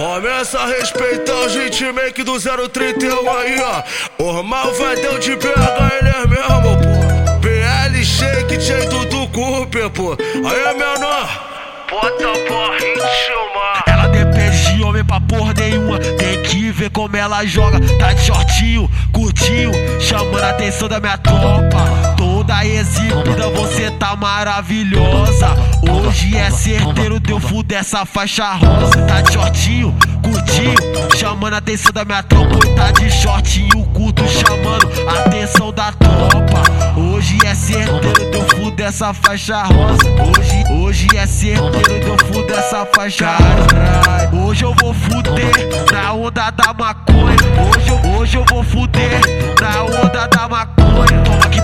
Começa a respeitar o hitmaker do 031 aí, ó. O malvadão de BH, ele é mesmo, pô. BL Shake, Tchê Dudu Cooper, pô. Aí, menor, bota pra ritmar. Ela DPG de homem pra porra nenhuma. Tem que ver como ela joga. Tá de shortinho, curtinho, chamando a atenção da minha tropa. Toda exibida, você tá maravilhosa. Hoje é certeiro, deu fuder essa faixa rosa. Tá de shortinho, curtinho, chamando a atenção da minha tropa. Tá de shortinho, curto, chamando a atenção da tropa. Hoje é certeiro, deu fuder essa faixa rosa. Hoje é certeiro, deu fuder essa faixa rosa. Hoje eu vou fuder na onda da maconha. Hoje eu vou fuder na onda da maconha.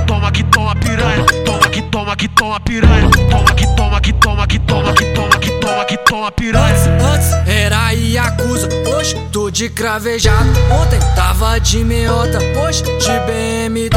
Toma que toma piranha, toma que toma piranha, toma que toma que toma piranha. Antes era Yakuza, hoje tô de cravejado. Ontem tava de meiota, hoje de BMW.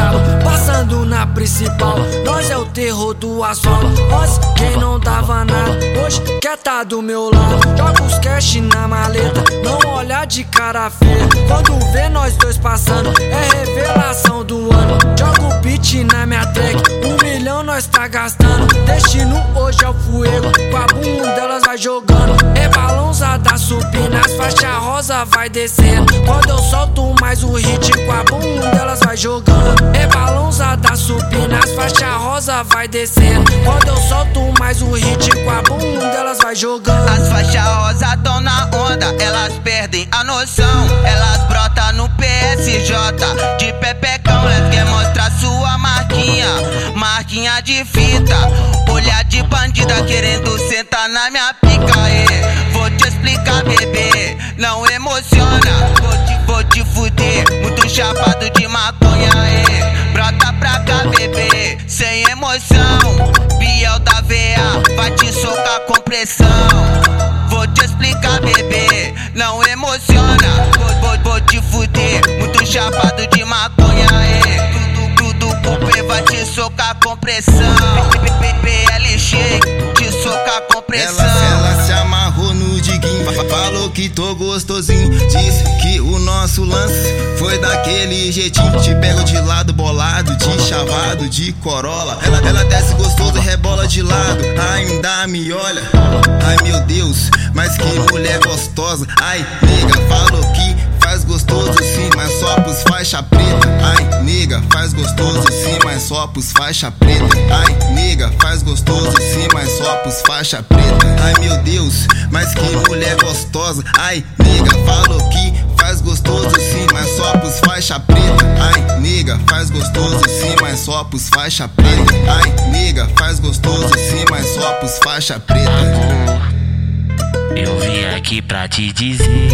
Passando na principal, nós é o terror do asfalto. Antes quem não dava nada, hoje quer tá do meu lado. Joga os cash na maleta, não olha de cara feia. Quando vê nós dois passando, é revelação do ano. Joga o beat na minha track, 1 milhão nós tá gastando. Destino hoje é o fuego, com a bunda elas vai jogando. É balãozada subindo, as faixas rosa vai descendo. Quando eu solto mais o hit, com a bunda elas vai jogando. É balãozada subindo, as faixas rosa vai descendo. Quando eu solto mais o hit, com a bunda elas vai jogando. As faixas rosa tão na onda, elas perdem a noção. Elas brotam no PSJ, de pepecão, elas querem mostrar sua marquinha. Marquinha de fita, olhar de bandida querendo sentar na minha pica, e vou te explicar, bebê, não emociona. Vou te fuder, muito chapado de maconha, e brota pra cá, bebê, sem emoção. Biel da VA, vai te socar com pressão. Vou te explicar, bebê, não emociona. Vou te fuder, muito chapado de maconha, e vai te socar com pressão. BL Shake, te socar com pressão. Ela se amarrou no diguinho, falou que tô gostosinho. Disse que o nosso lance foi daquele jeitinho. Te pego de lado bolado, de chavado, de Corolla. Ela desce gostoso, rebola de lado, ainda me olha. Ai meu Deus, mas que mulher gostosa. Ai nega, falou que faz gostoso sim, mas só pros faixa preta. Ai, nega, faz gostoso sim, mas só pros faixa preta. Ai, nega, faz gostoso sim, mas só pros faixa preta. Ai, meu Deus, mas que mulher gostosa. Ai, nega, falou que faz gostoso sim, mas só pros faixa preta. Ai, nega, faz gostoso sim, mas só pros faixa preta. Ai, nega, faz gostoso sim, mas só pros faixa preta. Amor, eu vim aqui pra te dizer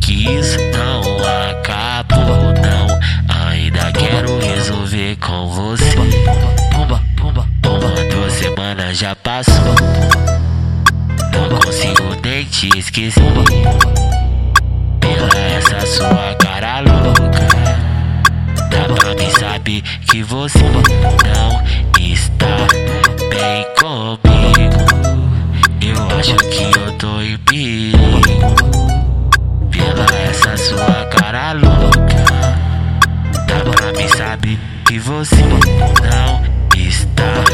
que isso não acabou, não. Ainda quero resolver com você. Uma, 2 semanas já passou, não consigo nem te esquecer. Pela essa sua cara louca, dá pra mim saber que você não está bem comigo. Eu acho que eu tô em perigo. Essa sua cara louca, dá pra mim saber que você não está